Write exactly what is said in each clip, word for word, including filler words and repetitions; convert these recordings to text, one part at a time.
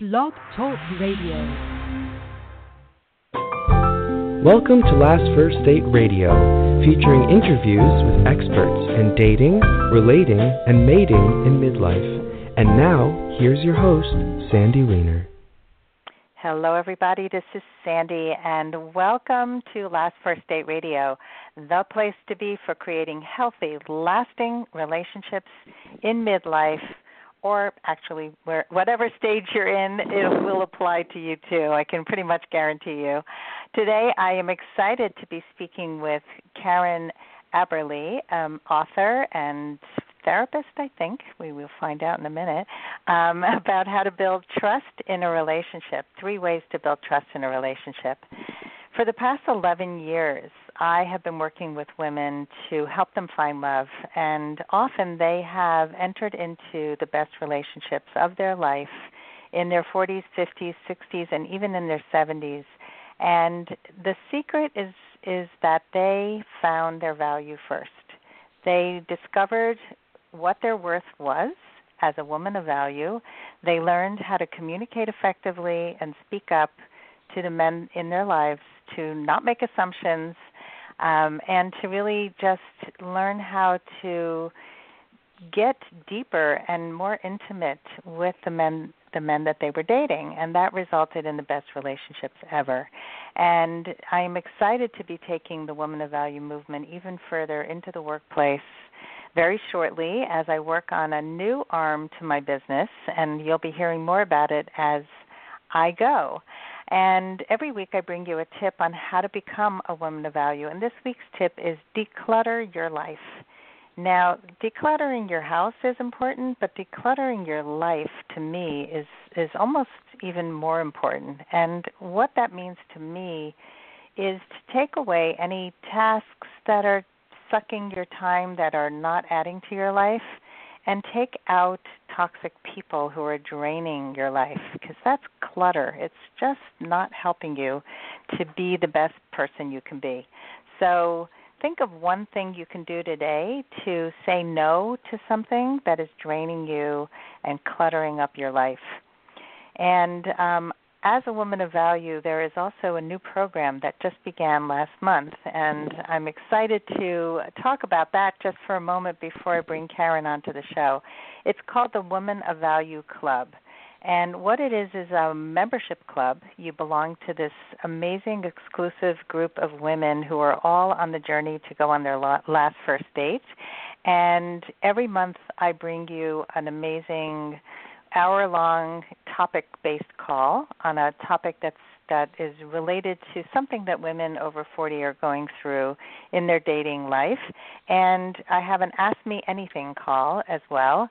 Love Talk Radio. Welcome to Last First Date Radio, featuring interviews with experts in dating, relating, and mating in midlife. And now, here's your host, Sandy Weiner. Hello, everybody. This is Sandy, and welcome to Last First Date Radio, the place to be for creating healthy, lasting relationships in midlife. Or actually, where, whatever stage you're in, it will apply to you too. I can pretty much guarantee you. Today, I am excited to be speaking with Karen Aberle, um, author and therapist, I think. We will find out in a minute, um, about how to build trust in a relationship, three ways to build trust in a relationship. For the past eleven years, I have been working with women to help them find love, and often they have entered into the best relationships of their life in their forties, fifties, sixties, and even in their seventies. And the secret is, is that they found their value first. They discovered what their worth was as a woman of value. They learned how to communicate effectively and speak up to the men in their lives, to not make assumptions, Um, and to really just learn how to get deeper and more intimate with the men the men that they were dating. And that resulted in the best relationships ever. And I'm excited to be taking the Woman of Value movement even further into the workplace very shortly as I work on a new arm to my business. And you'll be hearing more about it as I go. And every week I bring you a tip on how to become a woman of value. And this week's tip is declutter your life. Now, decluttering your house is important, but decluttering your life to me is, is almost even more important. And what that means to me is to take away any tasks that are sucking your time, that are not adding to your life, and take out toxic people who are draining your life, because that's clutter. It's just not helping you to be the best person you can be. So think of one thing you can do today to say no to something that is draining you and cluttering up your life. And um, as a woman of value, there is also a new program that just began last month, and I'm excited to talk about that just for a moment before I bring Karen onto the show. It's called the Woman of Value Club, and what it is is a membership club. You belong to this amazing, exclusive group of women who are all on the journey to go on their last first date, and every month I bring you an amazing hour-long topic-based call on a topic that's, that is related to something that women over forty are going through in their dating life. And I have an Ask Me Anything call as well.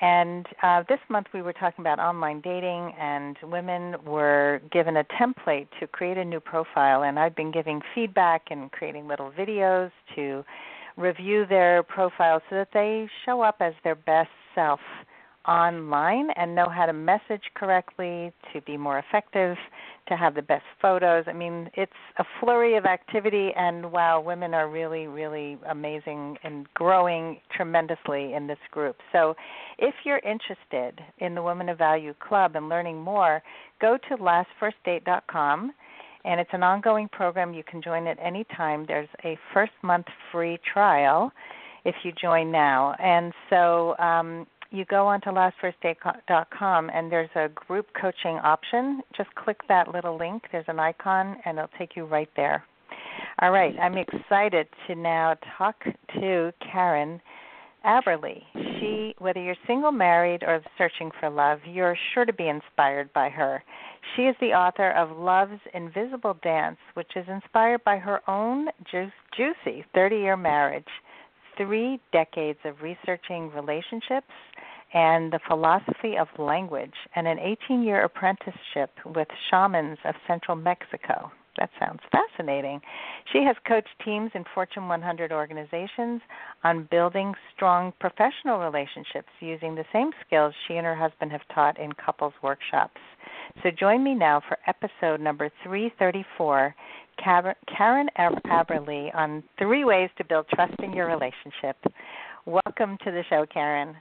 And uh, this month we were talking about online dating, and women were given a template to create a new profile. And I've been giving feedback and creating little videos to review their profile so that they show up as their best self online and know how to message correctly, to be more effective, to have the best photos. I mean, it's a flurry of activity, and wow, women are really, really amazing and growing tremendously in this group. So if you're interested in the Women of Value Club and learning more, go to last first date dot com, and it's an ongoing program. You can join at any time. There's a first month free trial if you join now. And so um you go on to last first date dot com, and there's a group coaching option. Just click that little link. There's an icon, and it'll take you right there. All right, I'm excited to now talk to Karen Aberle. She, whether you're single, married, or searching for love, you're sure to be inspired by her. She is the author of Love's Invisible Dance, which is inspired by her own ju- juicy thirty-year marriage, three decades of researching relationships and the philosophy of language, and an eighteen-year apprenticeship with shamans of central Mexico. That sounds fascinating. She has coached teams in Fortune one hundred organizations on building strong professional relationships using the same skills she and her husband have taught in couples workshops. So join me now for episode number three thirty-four, Karen Aberle, on three ways to build trust in your relationship. Welcome to the show, Karen.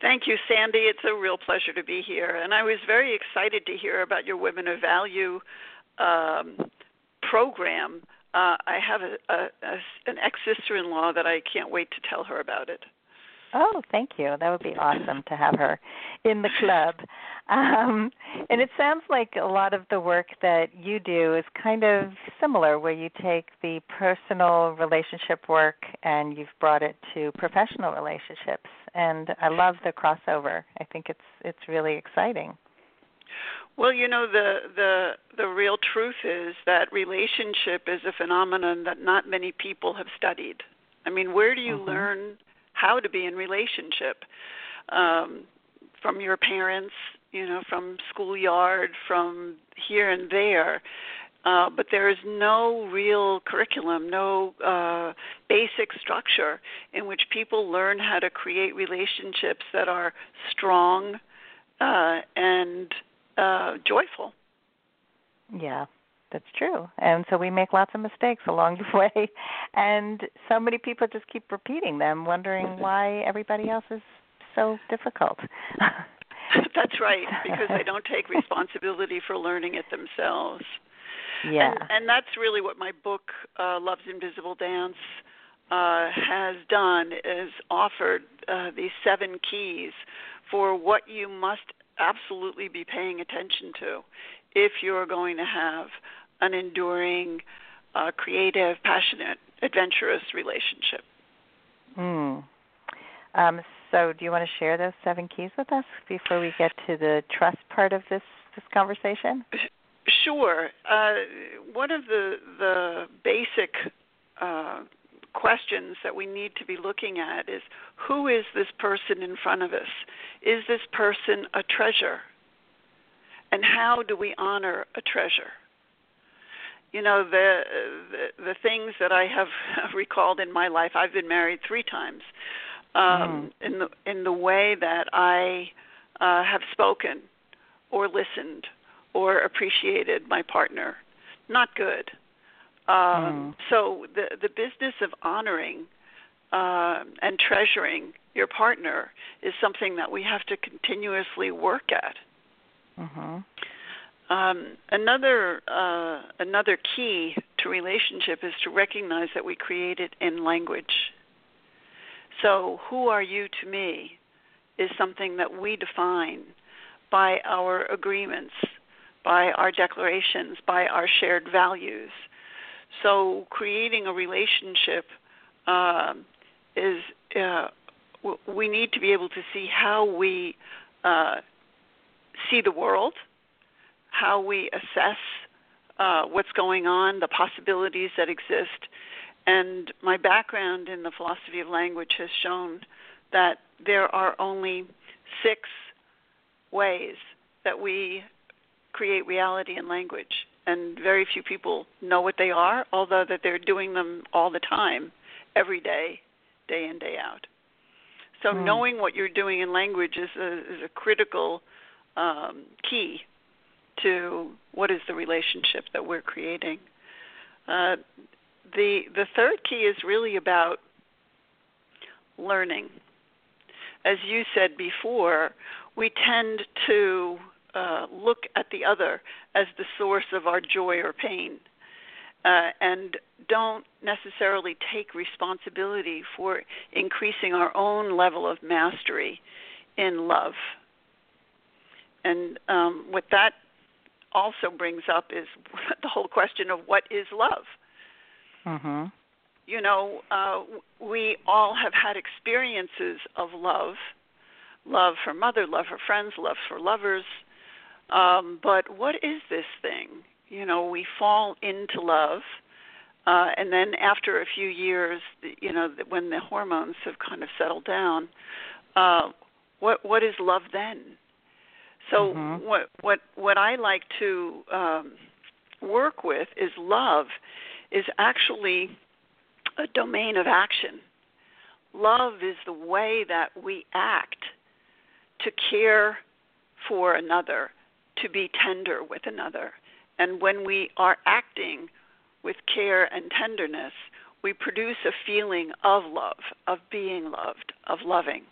Thank you, Sandy. It's a real pleasure to be here. And I was very excited to hear about your Women of Value um, program. Uh, I have a, a, a, an ex-sister-in-law that I can't wait to tell her about it. Oh, thank you. That would be awesome to have her in the club. Um, and it sounds like a lot of the work that you do is kind of similar, where you take the personal relationship work and you've brought it to professional relationships. And I love the crossover. I think it's it's really exciting. Well, you know, the, the the real truth is that relationship is a phenomenon that not many people have studied. I mean, where do you mm-hmm. learn how to be in relationship? Um, from your parents, you know, from schoolyard, from here and there. Uh, but there is no real curriculum, no uh, basic structure in which people learn how to create relationships that are strong uh, and uh, joyful. Yeah, that's true. And so we make lots of mistakes along the way. And so many people just keep repeating them, wondering why everybody else is so difficult. That's right, because they don't take responsibility for learning it themselves. Yeah. And, and that's really what my book, uh, Love's Invisible Dance, uh, has done, is offered uh, these seven keys for what you must absolutely be paying attention to if you're going to have an enduring, uh, creative, passionate, adventurous relationship. Mm. Um, so do you want to share those seven keys with us before we get to the trust part of this, this conversation? Sure. Uh, one of the the basic uh, questions that we need to be looking at is, who is this person in front of us? Is this person a treasure? And how do we honor a treasure? You know, the the, the things that I have recalled in my life, I've been married three times, um, mm. in the, in the way that I uh, have spoken or listened or appreciated my partner. Not good. Um, mm. So the the business of honoring uh, and treasuring your partner is something that we have to continuously work at. Mm-hmm. Um, another uh, another key to relationship is to recognize that we create it in language. So who are you to me is something that we define by our agreements, by our declarations, by our shared values. So creating a relationship uh, is, uh, w- we need to be able to see how we uh, see the world, how we assess uh, what's going on, the possibilities that exist. And my background in the philosophy of language has shown that there are only six ways that we create reality in language, and very few people know what they are, although that they're doing them all the time, every day, day in, day out. So mm. knowing what you're doing in language is a, is a critical um, key to what is the relationship that we're creating. Uh, the the third key is really about learning. As you said before, we tend to Uh, look at the other as the source of our joy or pain, uh, and don't necessarily take responsibility for increasing our own level of mastery in love. And um, what that also brings up is the whole question of what is love. Mm-hmm. You know, uh, we all have had experiences of love, love for mother, love for friends, love for lovers. Um, but what is this thing? You know, we fall into love, uh, and then after a few years, you know, when the hormones have kind of settled down, uh, what what is love then? So mm-hmm. what what what I like to um, work with is love is actually a domain of action. Love is the way that we act to care for another, to be tender with another. And when we are acting with care and tenderness, we produce a feeling of love, of being loved, of loving.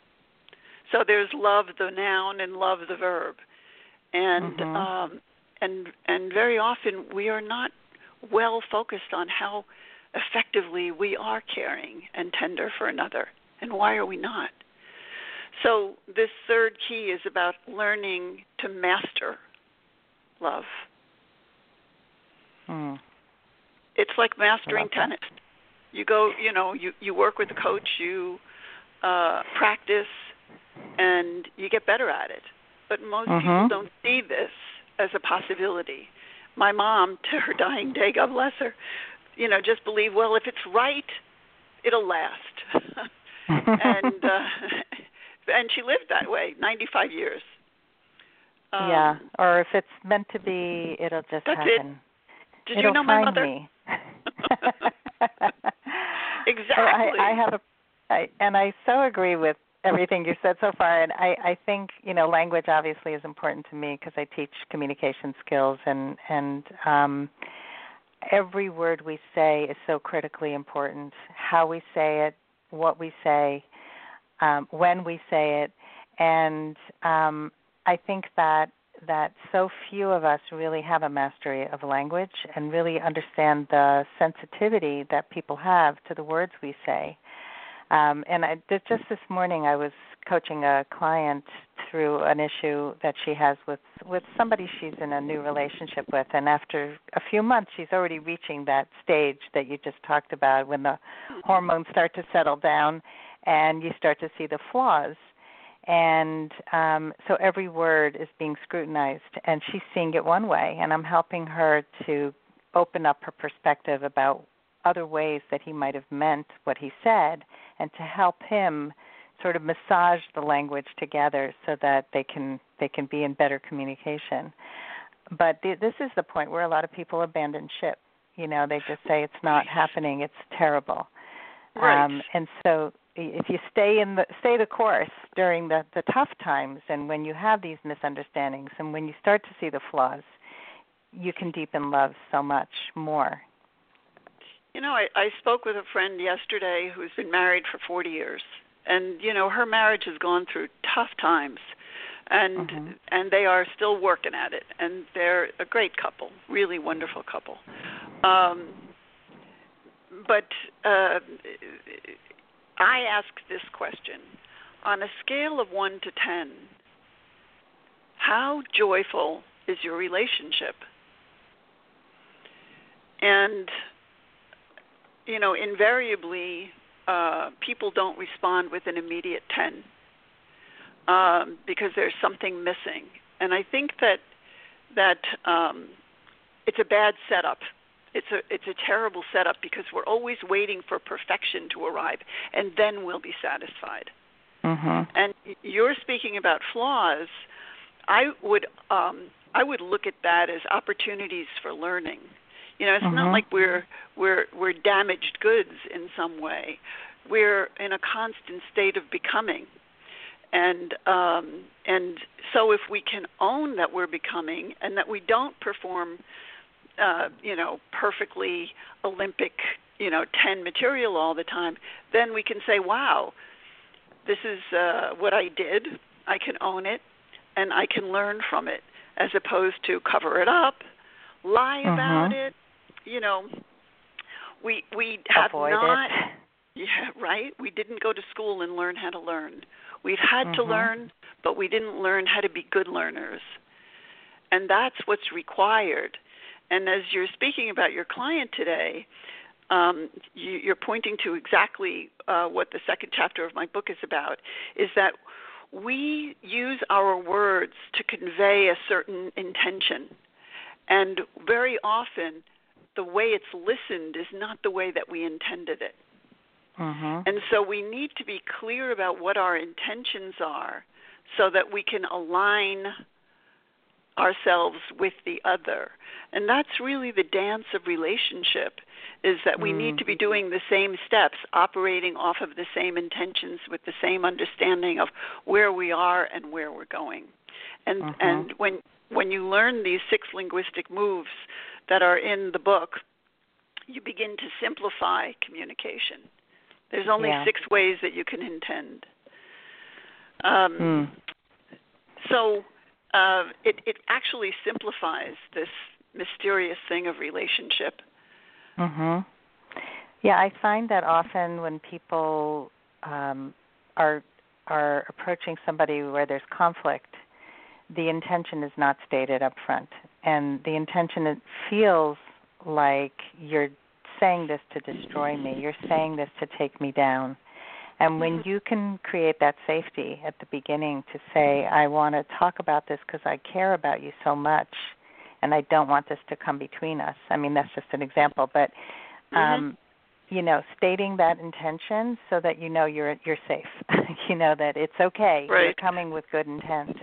So there's love the noun and love the verb. And mm-hmm. um, and and very often we are not well focused on how effectively we are caring and tender for another. And why are we not? So this third key is about learning to master love. Mm. It's like mastering tennis. You go, you know, you, you work with a coach, you uh, practice, and you get better at it. But most mm-hmm. people don't see this as a possibility. My mom, to her dying day, God bless her, you know, just believe, well, if it's right, it'll last. and uh, and she lived that way, ninety-five years. Um, yeah, or if it's meant to be, it'll just that's happen. It. Did it'll you know my mother? Me. Exactly. So I, I have a, I, and I so agree with everything you said so far, and I, I think, you know, language obviously is important to me because I teach communication skills, and and um, every word we say is so critically important. How we say it, what we say, um, when we say it, and um, I think that that so few of us really have a mastery of language and really understand the sensitivity that people have to the words we say. Um, and I, just this morning I was coaching a client through an issue that she has with, with somebody she's in a new relationship with, and after a few months she's already reaching that stage that you just talked about when the hormones start to settle down and you start to see the flaws. And um, so every word is being scrutinized, and she's seeing it one way, and I'm helping her to open up her perspective about other ways that he might have meant what he said, and to help him sort of massage the language together so that they can they can be in better communication. But th- this is the point where a lot of people abandon ship. You know, they just say it's not happening, it's terrible. Right. Um, and so if you stay in the stay the course during the, the tough times, and when you have these misunderstandings, and when you start to see the flaws, you can deepen love so much more. You know, I, I spoke with a friend yesterday who's been married for forty years, and, you know, her marriage has gone through tough times, and mm-hmm. and they are still working at it, and they're a great couple, really wonderful couple. Um, but uh, I asked this question. On a scale of one to ten, how joyful is your relationship? And you know, invariably, uh, people don't respond with an immediate ten um, because there's something missing. And I think that that um, it's a bad setup. It's a it's a terrible setup because we're always waiting for perfection to arrive, and then we'll be satisfied. Mm-hmm. And you're speaking about flaws. I would um, I would look at that as opportunities for learning. You know, it's mm-hmm. not like we're we're we're damaged goods in some way. We're in a constant state of becoming, and um, and so if we can own that we're becoming and that we don't perform, uh, you know, perfectly Olympic, you know, ten material all the time, then we can say, wow, this is uh, what I did. I can own it, and I can learn from it, as opposed to cover it up, lie about mm-hmm. it. You know, we we have Avoid not, it. yeah, right? We didn't go to school and learn how to learn. We've had mm-hmm. to learn, but we didn't learn how to be good learners. And that's what's required. And as you're speaking about your client today, um, you, you're pointing to exactly uh, what the second chapter of my book is about, is that we use our words to convey a certain intention. And very often, the way it's listened is not the way that we intended it. Mm-hmm. And so we need to be clear about what our intentions are so that we can align ourselves with the other. And that's really the dance of relationship, is that we mm-hmm. need to be doing the same steps, operating off of the same intentions with the same understanding of where we are and where we're going. And mm-hmm. and when... When you learn these six linguistic moves that are in the book, you begin to simplify communication. There's only yeah. six ways that you can intend. Um, mm. So uh, it, it actually simplifies this mysterious thing of relationship. Mm-hmm. Yeah, I find that often when people um, are are approaching somebody where there's conflict, the intention is not stated up front. And the intention, it feels like you're saying this to destroy me. You're saying this to take me down. And when you can create that safety at the beginning to say, I want to talk about this because I care about you so much, and I don't want this to come between us. I mean, that's just an example. But, um, mm-hmm. you know, stating that intention so that you know you're you're safe, you know that it's okay. Right. You're coming with good intent.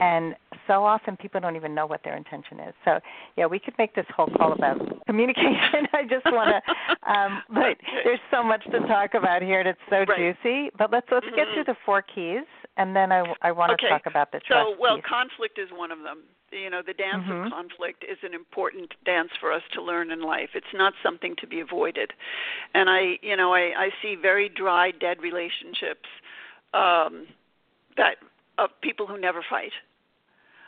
And so often people don't even know what their intention is. So, yeah, we could make this whole call about communication. I just want to, um, but there's so much to talk about here, and it's so right. juicy. But let's let's mm-hmm. get through the four keys, and then I, I want to okay. talk about the trust So, well, piece. Conflict is one of them. You know, the dance mm-hmm. of conflict is an important dance for us to learn in life. It's not something to be avoided. And I, you know, I, I see very dry, dead relationships um, that of people who never fight.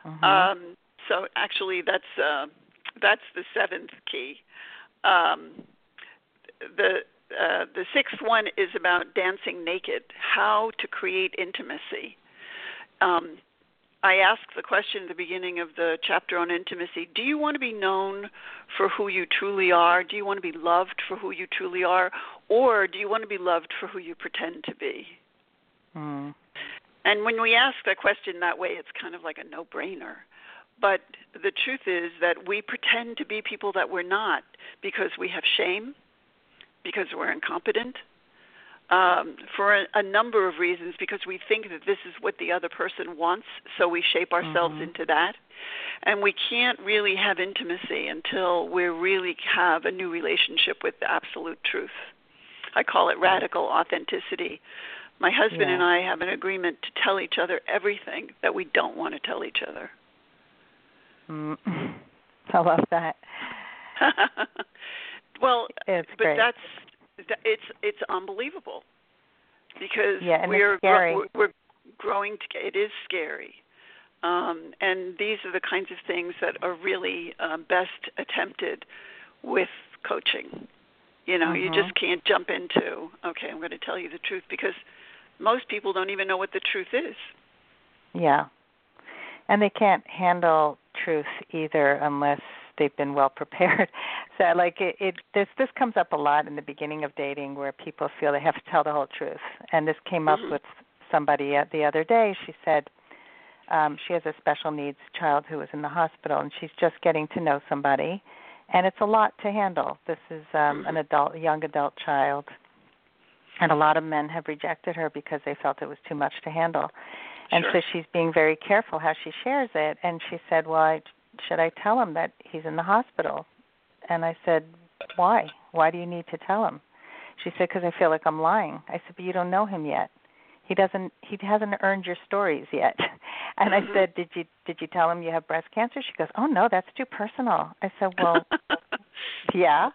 Mm-hmm. Um, so actually, that's uh, that's the seventh key. Um, the uh, the sixth one is about dancing naked. How to create intimacy. Um, I asked the question at the beginning of the chapter on intimacy. Do you want to be known for who you truly are? Do you want to be loved for who you truly are, or do you want to be loved for who you pretend to be? Mm. And when we ask that question that way, it's kind of like a no-brainer. But the truth is that we pretend to be people that we're not because we have shame, because we're incompetent, um, for a, a number of reasons, because we think that this is what the other person wants, so we shape ourselves mm-hmm. into that. And we can't really have intimacy until we really have a new relationship with the absolute truth. I call it radical authenticity. My husband yeah. and I have an agreement to tell each other everything that we don't want to tell each other. Mm. I love that. Well, it's but great. that's it's it's unbelievable because yeah, we're, we're we're growing. To, it is scary, um, and these are the kinds of things that are really um, best attempted with coaching. You know, mm-hmm. you just can't jump into, okay, I'm going to tell you the truth, because most people don't even know what the truth is. Yeah. And they can't handle truth either unless they've been well prepared. So, like, it, it this this comes up a lot in the beginning of dating where people feel they have to tell the whole truth. And this came up mm-hmm. with somebody the other day. She said um, she has a special needs child who was in the hospital, and she's just getting to know somebody. And it's a lot to handle. This is um, an adult, young adult child. And a lot of men have rejected her because they felt it was too much to handle. And sure. so she's being very careful how she shares it. And she said, well, I, should I tell him that he's in the hospital? And I said, why? Why do you need to tell him? She said, because I feel like I'm lying. I said, but you don't know him yet. He doesn't. He hasn't earned your stories yet. And mm-hmm. I said, did you did you tell him you have breast cancer? She goes, oh, no, that's too personal. I said, well, yeah.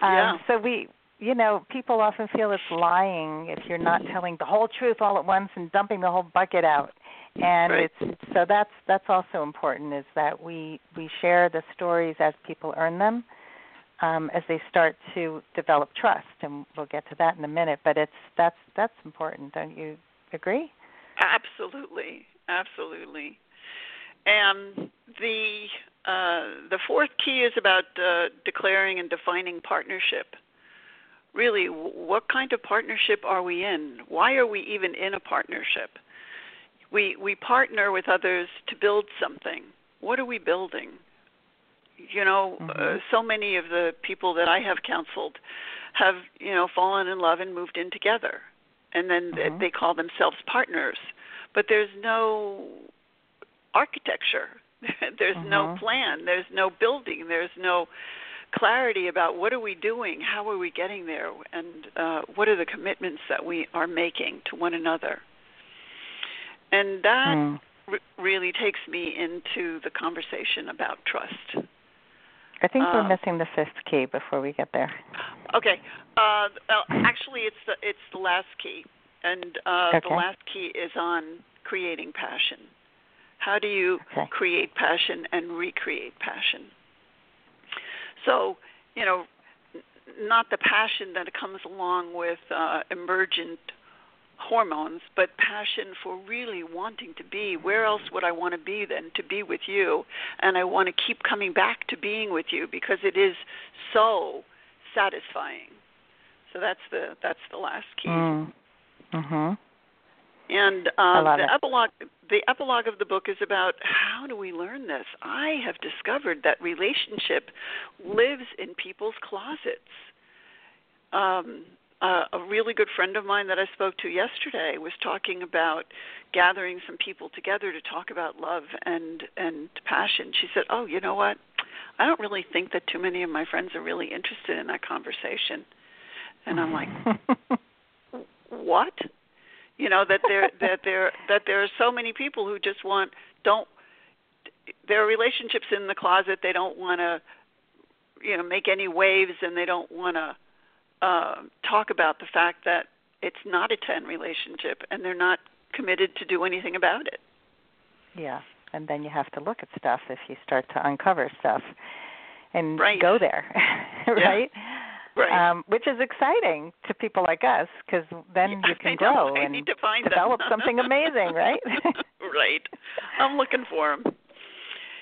yeah. Um, so we, you know, people often feel it's lying if you're not telling the whole truth all at once and dumping the whole bucket out. And right. it's so that's that's also important, is that we, we share the stories as people earn them, Um, as they start to develop trust, and we'll get to that in a minute. But it's that's that's important, don't you agree? Absolutely, absolutely. And the uh, the fourth key is about uh, declaring and defining partnership. Really, what kind of partnership are we in? Why are we even in a partnership? We we partner with others to build something. What are we building? You know, mm-hmm. uh, so many of the people that I have counseled have, you know, fallen in love and moved in together. And then mm-hmm. they, they call themselves partners. But there's no architecture. There's mm-hmm. no plan. There's no building. There's no clarity about what are we doing, how are we getting there, and uh, what are the commitments that we are making to one another. And that mm. re- really takes me into the conversation about trust. I think we're um, missing the fifth key before we get there. Okay. Uh, actually, it's the, it's the last key. And uh, okay. the last key is on creating passion. How do you okay. create passion and recreate passion? So, you know, not the passion that comes along with uh, emergent hormones, but passion for really wanting to be. Where else would I want to be than to be with you? And I want to keep coming back to being with you because it is so satisfying. So that's the that's the last key. Mm. Mm-hmm. And uh, the it. epilogue the epilogue of the book is about how do we learn this? I have discovered that relationship lives in people's closets. Um, uh, a really good friend of mine that I spoke to yesterday was talking about gathering some people together to talk about love and, and passion. She said, oh, you know what? I don't really think that too many of my friends are really interested in that conversation. And I'm like, what? You know, that there that there that there are so many people who just want don't their relationships in the closet. They don't want to, you know, make any waves, and they don't want to uh, talk about the fact that it's not a ten relationship, and they're not committed to do anything about it. Yeah, and then you have to look at stuff if you start to uncover stuff, and right. go there, right? Yeah. Right. Um, which is exciting to people like us because then yeah, you can grow and develop something amazing, right? Right. I'm looking for them.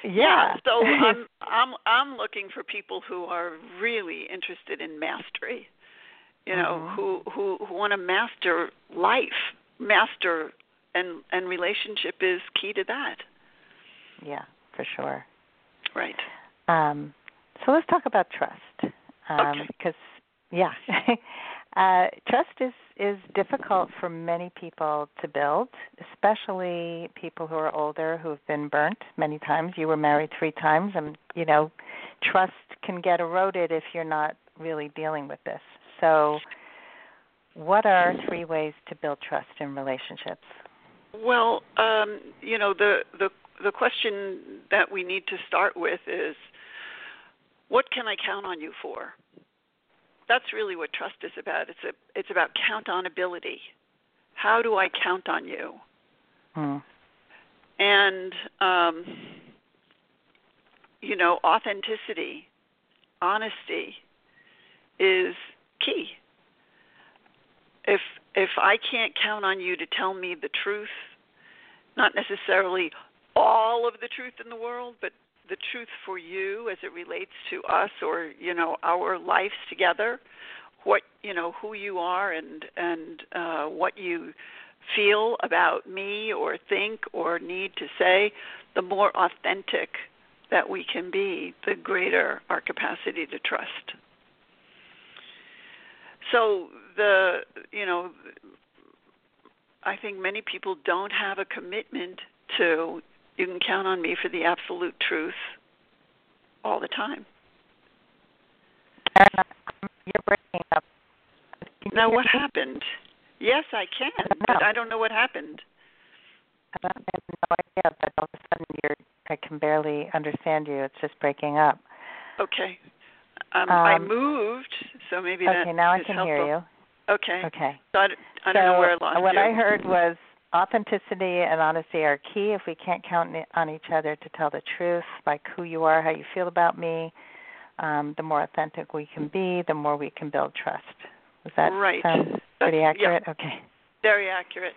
Yeah. yeah so I'm, I'm I'm looking for people who are really interested in mastery. You know, mm-hmm. who who, who want to master life, master, and and relationship is key to that. Yeah, for sure. Right. Um, so let's talk about trust. Um, okay. Because, yeah, uh, trust is, is difficult for many people to build, especially people who are older who have been burnt many times. You were married three times, and, you know, trust can get eroded if you're not really dealing with this. So what are three ways to build trust in relationships? Well, um, you know, the, the the question that we need to start with is, what can I count on you for? That's really what trust is about. It's a, it's about count on ability. How do I count on you? Mm. And, um, you know, authenticity, honesty is key. If if I can't count on you to tell me the truth, not necessarily all of the truth in the world, but the truth for you as it relates to us or, you know, our lives together, what, you know, who you are and, and uh, what you feel about me or think or need to say, the more authentic that we can be, the greater our capacity to trust. So the, you know, I think many people don't have a commitment to you can count on me for the absolute truth all the time. Uh, you're breaking up. You now, what me? happened? Yes, I can, I but I don't know what happened. I have no idea, but all of a sudden you're, I can barely understand you. It's just breaking up. Okay. Um, um, I moved, so maybe okay, that is helpful. Okay, now I can helpful. hear you. Okay. Okay. So I, I don't so know where I lost what you. What I heard was, authenticity and honesty are key. If we can't count on each other to tell the truth, like who you are, how you feel about me, um, the more authentic we can be, the more we can build trust. Does that right. sound pretty That's, accurate? Yeah. Okay. Very accurate.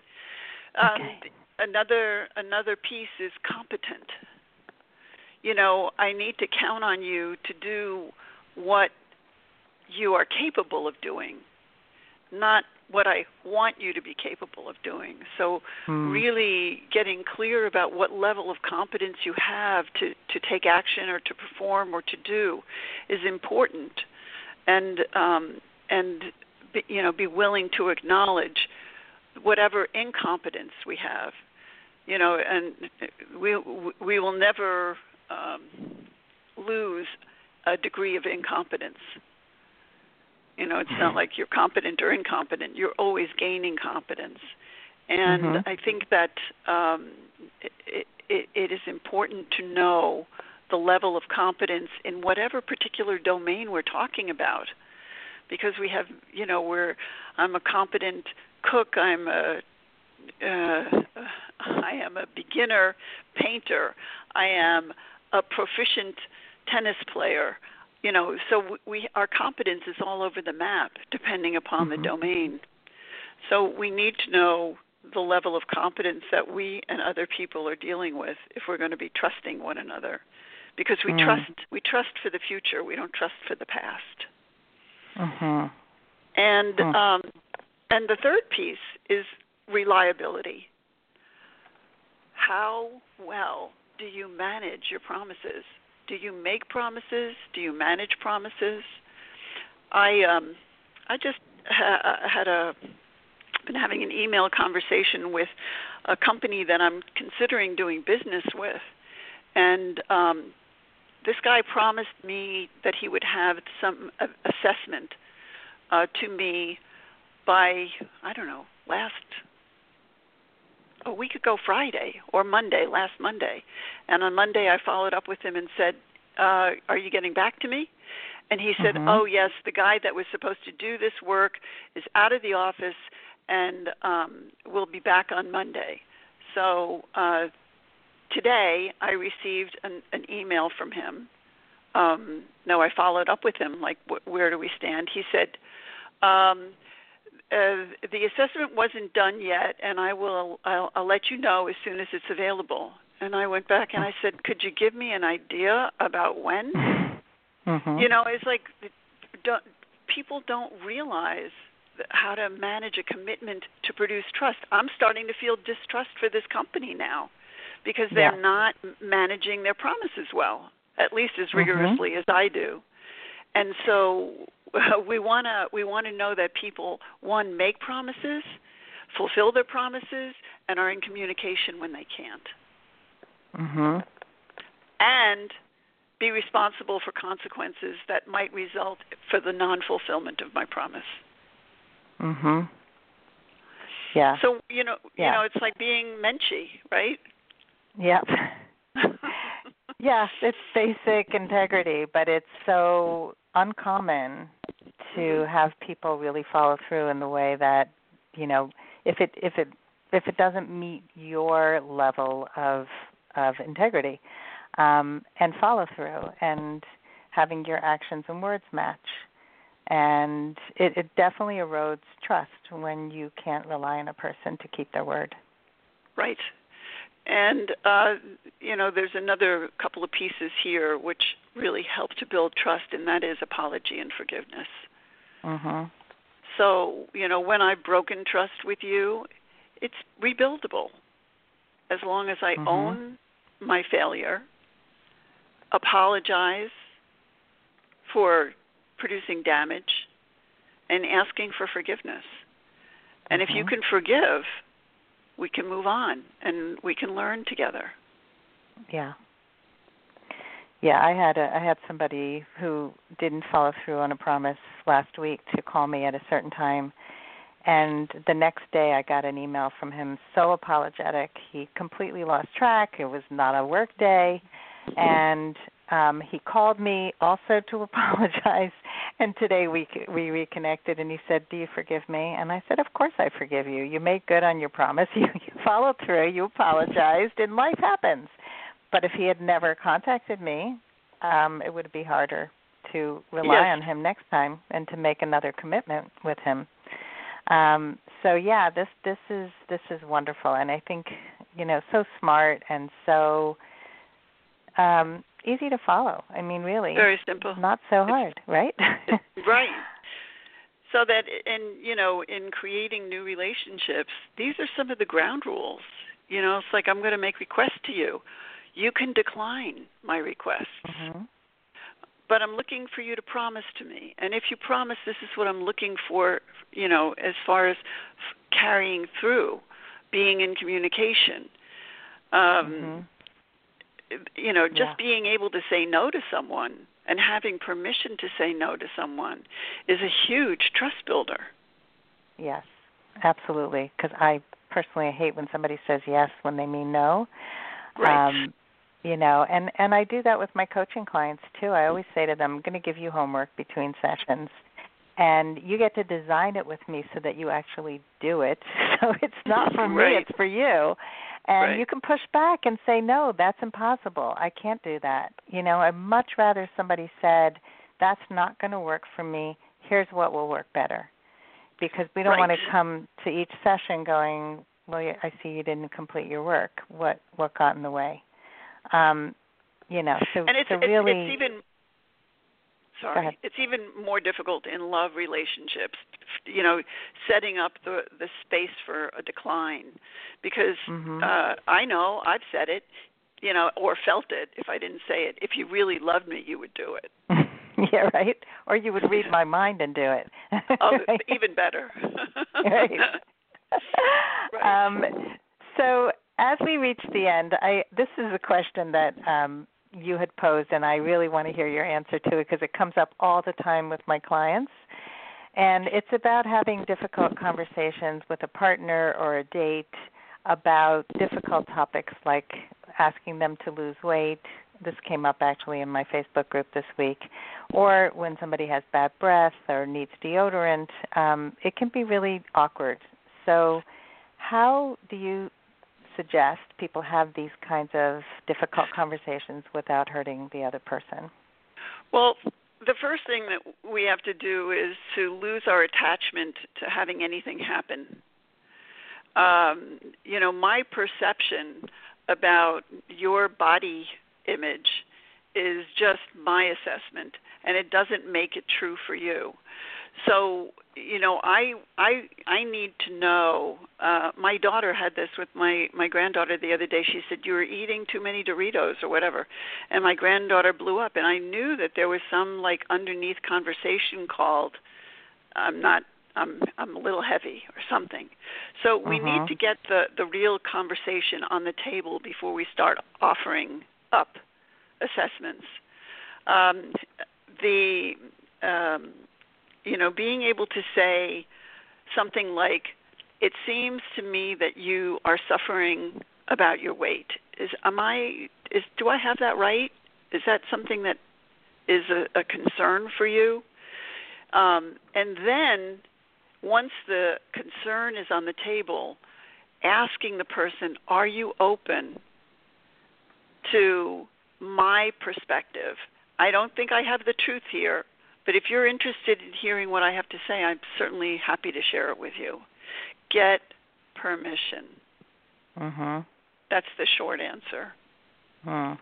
Um, okay. Another another piece is competent. You know, I need to count on you to do what you are capable of doing, not what I want you to be capable of doing. So mm. really getting clear about what level of competence you have to, to take action or to perform or to do is important. And, um, and be, you know, be willing to acknowledge whatever incompetence we have. You know, and we, we will never um, lose a degree of incompetence. You know, it's not like you're competent or incompetent. You're always gaining competence. And mm-hmm. I think that um, it, it, it is important to know the level of competence in whatever particular domain we're talking about because we have, you know, we're, I'm a competent cook. I'm a uh, I am a beginner painter. I am a proficient tennis player. You know, so we our competence is all over the map, depending upon mm-hmm. the domain. So we need to know the level of competence that we and other people are dealing with if we're going to be trusting one another. Because we mm. trust we trust for the future. We don't trust for the past. Mm-hmm. And, mm. um, and the third piece is reliability. How well do you manage your promises? Do you make promises? Do you manage promises? I um, I just ha- had a been having an email conversation with a company that I'm considering doing business with, and um, this guy promised me that he would have some uh, assessment uh, to me by I don't know last. a week ago Friday or Monday, last Monday. And on Monday I followed up with him and said, uh, are you getting back to me? And he said, mm-hmm. oh, yes, the guy that was supposed to do this work is out of the office and um, will be back on Monday. So uh, today I received an, an email from him. Um, no, I followed up with him, like, wh- where do we stand? He said, um, Uh, the assessment wasn't done yet, and I will, I'll, I'll let you know as soon as it's available. And I went back and I said, could you give me an idea about when? Mm-hmm. You know, it's like don't, people don't realize how to manage a commitment to produce trust. I'm starting to feel distrust for this company now because they're yeah. not managing their promises well, at least as rigorously mm-hmm. as I do. And so we want to we want to know that people, one, make promises, fulfill their promises, and are in communication when they can't. Mm-hmm. And be responsible for consequences that might result for the non-fulfillment of my promise. Mm-hmm. Yeah. So, you know, yeah. you know, it's like being Menschy, right? Yep. Yes, it's basic integrity, but it's so uncommon to have people really follow through in the way that, you know, if it if it if it doesn't meet your level of of integrity, um, and follow through and having your actions and words match, and it, it definitely erodes trust when you can't rely on a person to keep their word. Right. And, uh, you know, there's another couple of pieces here which really help to build trust, and that is apology and forgiveness. Mm-hmm. So, you know, when I've broken trust with you, it's rebuildable. As long as I mm-hmm. own my failure, apologize for producing damage, and asking for forgiveness. And mm-hmm. if you can forgive, we can move on, and we can learn together. Yeah. Yeah, I had a, I had somebody who didn't follow through on a promise last week to call me at a certain time, and the next day I got an email from him so apologetic. He completely lost track. It was not a work day, and um, he called me also to apologize, and today we we reconnected, and he said, do you forgive me? And I said, of course I forgive you. You made good on your promise. You, you followed through. You apologized, and life happens. But if he had never contacted me, um, it would be harder to rely yes. on him next time and to make another commitment with him. Um, so, yeah, this, this is this is wonderful, and I think, you know, so smart and so um, easy to follow. I mean, really. Very simple. Not so hard, it's, right? Right. So that, and, you know, in creating new relationships, these are some of the ground rules. You know, it's like, I'm going to make requests to you. You can decline my requests. Mm-hmm. But I'm looking for you to promise to me. And if you promise, this is what I'm looking for, you know, as far as f- carrying through, being in communication. Um mm-hmm. You know, just yeah. being able to say no to someone and having permission to say no to someone is a huge trust builder. Yes, absolutely. Because I personally hate when somebody says yes when they mean no. Right. Um, you know, and, and I do that with my coaching clients, too. I always say to them, I'm going to give you homework between sessions. And you get to design it with me so that you actually do it. So it's not for right. me, it's for you. And right. you can push back and say, no, that's impossible. I can't do that. You know, I'd much rather somebody said, that's not going to work for me. Here's what will work better. Because we don't right. want to come to each session going, well, I see you didn't complete your work. What what got in the way? Um, you know, so, and it's, so it's, really... It's even... Sorry. It's even more difficult in love relationships, you know, setting up the, the space for a decline, because mm-hmm. uh, I know I've said it, you know, or felt it if I didn't say it. If you really loved me, you would do it. Yeah, right? Or you would read my mind and do it. Oh, right? Even better. Right. Right. Um, so as we reach the end, I this is a question that um, – you had posed, and I really want to hear your answer to it because it comes up all the time with my clients. And it's about having difficult conversations with a partner or a date about difficult topics like asking them to lose weight. This came up actually in my Facebook group this week. Or when somebody has bad breath or needs deodorant, um, it can be really awkward. So how do you suggest people have these kinds of difficult conversations without hurting the other person? Well, the first thing that we have to do is to lose our attachment to having anything happen. Um, you know, my perception about your body image is just my assessment, and it doesn't make it true for you. So, you know, I I I need to know. Uh, my daughter had this with my, my granddaughter the other day. She said, you were eating too many Doritos or whatever. And my granddaughter blew up. And I knew that there was some, like, underneath conversation called, I'm not, I'm I'm a little heavy or something. So we uh-huh. need to get the, the real conversation on the table before we start offering up assessments. Um, the... Um, You know, being able to say something like, it seems to me that you are suffering about your weight. Is am I is do I have that right? Is that something that is a, a concern for you? Um, and then once the concern is on the table, asking the person, are you open to my perspective? I don't think I have the truth here. But if you're interested in hearing what I have to say, I'm certainly happy to share it with you. Get permission. Mm-hmm. That's the short answer. Hmm.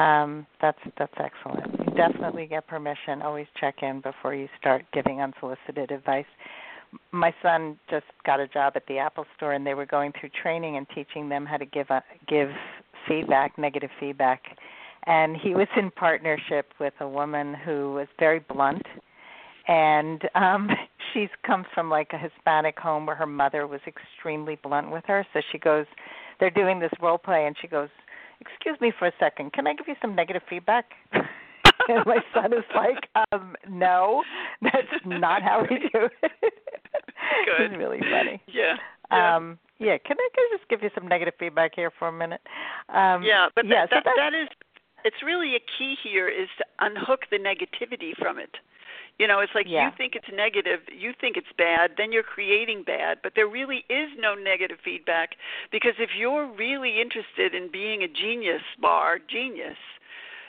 Um, that's that's excellent. You definitely get permission. Always check in before you start giving unsolicited advice. My son just got a job at the Apple store, and they were going through training and teaching them how to give a, give feedback, negative feedback. And he was in partnership with a woman who was very blunt, and um, she's comes from like a Hispanic home where her mother was extremely blunt with her. So she goes, they're doing this role play, and she goes, excuse me for a second, can I give you some negative feedback? And my son is like, um, no, that's not how we do it. Good. It's really funny. Yeah. Yeah. Um, yeah, can I, can I just give you some negative feedback here for a minute? Um, yeah, but yeah, that, so that is, it's really a key here is to unhook the negativity from it. You know, it's like yeah. you think it's negative, you think it's bad, then you're creating bad, but there really is no negative feedback, because if you're really interested in being a genius bar, genius,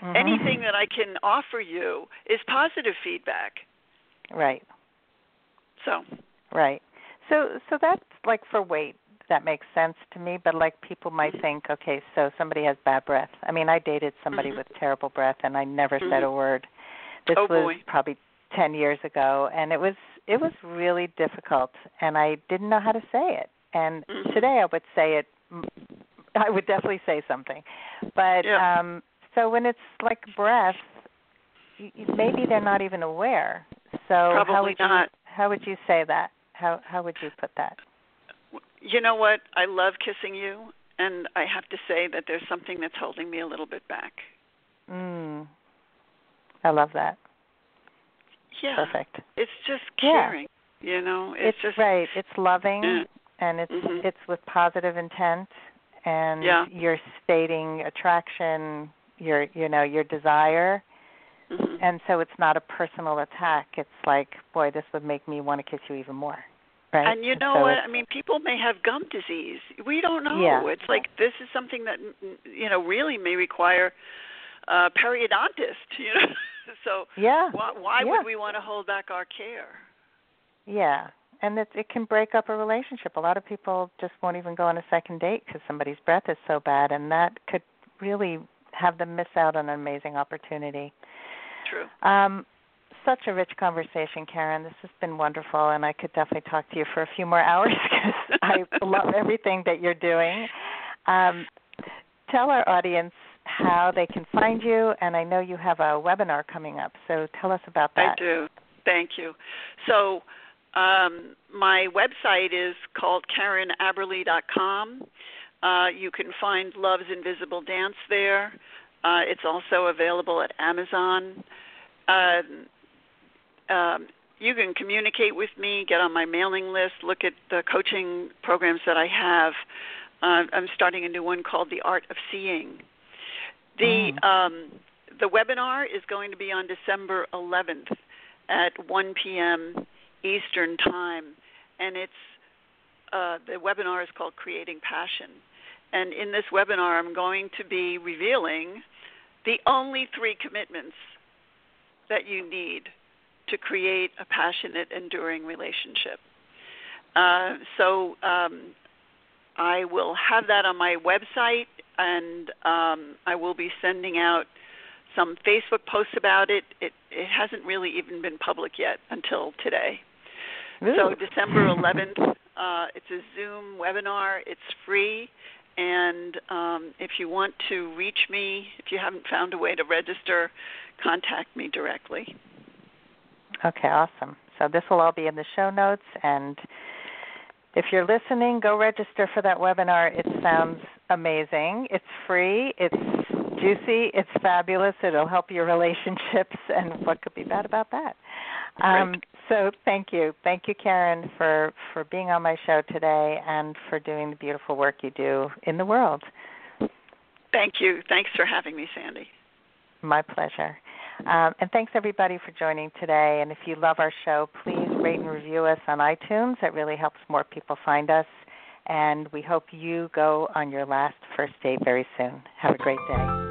mm-hmm. anything that I can offer you is positive feedback. Right. So. Right. So, so that's like for weight. That makes sense to me, but like people might think, okay, so somebody has bad breath. I mean, I dated somebody mm-hmm. with terrible breath, and I never mm-hmm. said a word. This oh, was boy. probably ten years ago, and it was it was really difficult, and I didn't know how to say it. And mm-hmm. today I would say it. I would definitely say something, but yeah. um, so when it's like breath, maybe they're not even aware. So probably how would not. You, how would you say that? How how would you put that? You know what? I love kissing you, and I have to say that there's something that's holding me a little bit back. Mm. I love that. Yeah. Perfect. It's just caring, yeah. you know? It's, it's just right. It's loving, yeah. and it's mm-hmm. it's with positive intent, and yeah. you're stating attraction, your you know, your desire, Mm-hmm. And so it's not a personal attack. It's like, boy, this would make me want to kiss you even more. Right? And you know so what? I mean, people may have gum disease. We don't know. Yeah. It's like this is something that, you know, really may require uh, periodontist, you know. So yeah. why, why yeah. would we want to hold back our care? Yeah. And it, it can break up a relationship. A lot of people just won't even go on a second date because somebody's breath is so bad, and that could really have them miss out on an amazing opportunity. True. Um, such a rich conversation, Karen. This has been wonderful, and I could definitely talk to you for a few more hours because I love everything that you're doing. Um, tell our audience how they can find you, and I know you have a webinar coming up, so tell us about that. I do. Thank you. So um, my website is called Karen Aberley dot com. Uh, you can find Love's Invisible Dance there. Uh, it's also available at Amazon. Uh, um, you can communicate with me, get on my mailing list, look at the coaching programs that I have. Uh, I'm starting a new one called The Art of Seeing. The, mm. um, the webinar is going to be on December eleventh at one p.m. Eastern Time, and it's uh, the webinar is called Creating Passion. And in this webinar, I'm going to be revealing the only three commitments that you need to create a passionate, enduring relationship. Uh, so um, I will have that on my website, and um, I will be sending out some Facebook posts about it. It, it hasn't really even been public yet until today. Ooh. So December eleventh, uh, it's a Zoom webinar. It's free. And um, if you want to reach me, if you haven't found a way to register, contact me directly. Okay, awesome. So this will all be in the show notes. And if you're listening, go register for that webinar. It sounds amazing. It's free. It's juicy. It's fabulous. It'll help your relationships. And what could be bad about that? Um, so thank you. Thank you, Karen, for, for being on my show today and for doing the beautiful work you do in the world. Thank you. Thanks for having me, Sandy. My pleasure. Um, and thanks, everybody, for joining today. And if you love our show, please rate and review us on iTunes. It really helps more people find us. And we hope you go on your last first date very soon. Have a great day.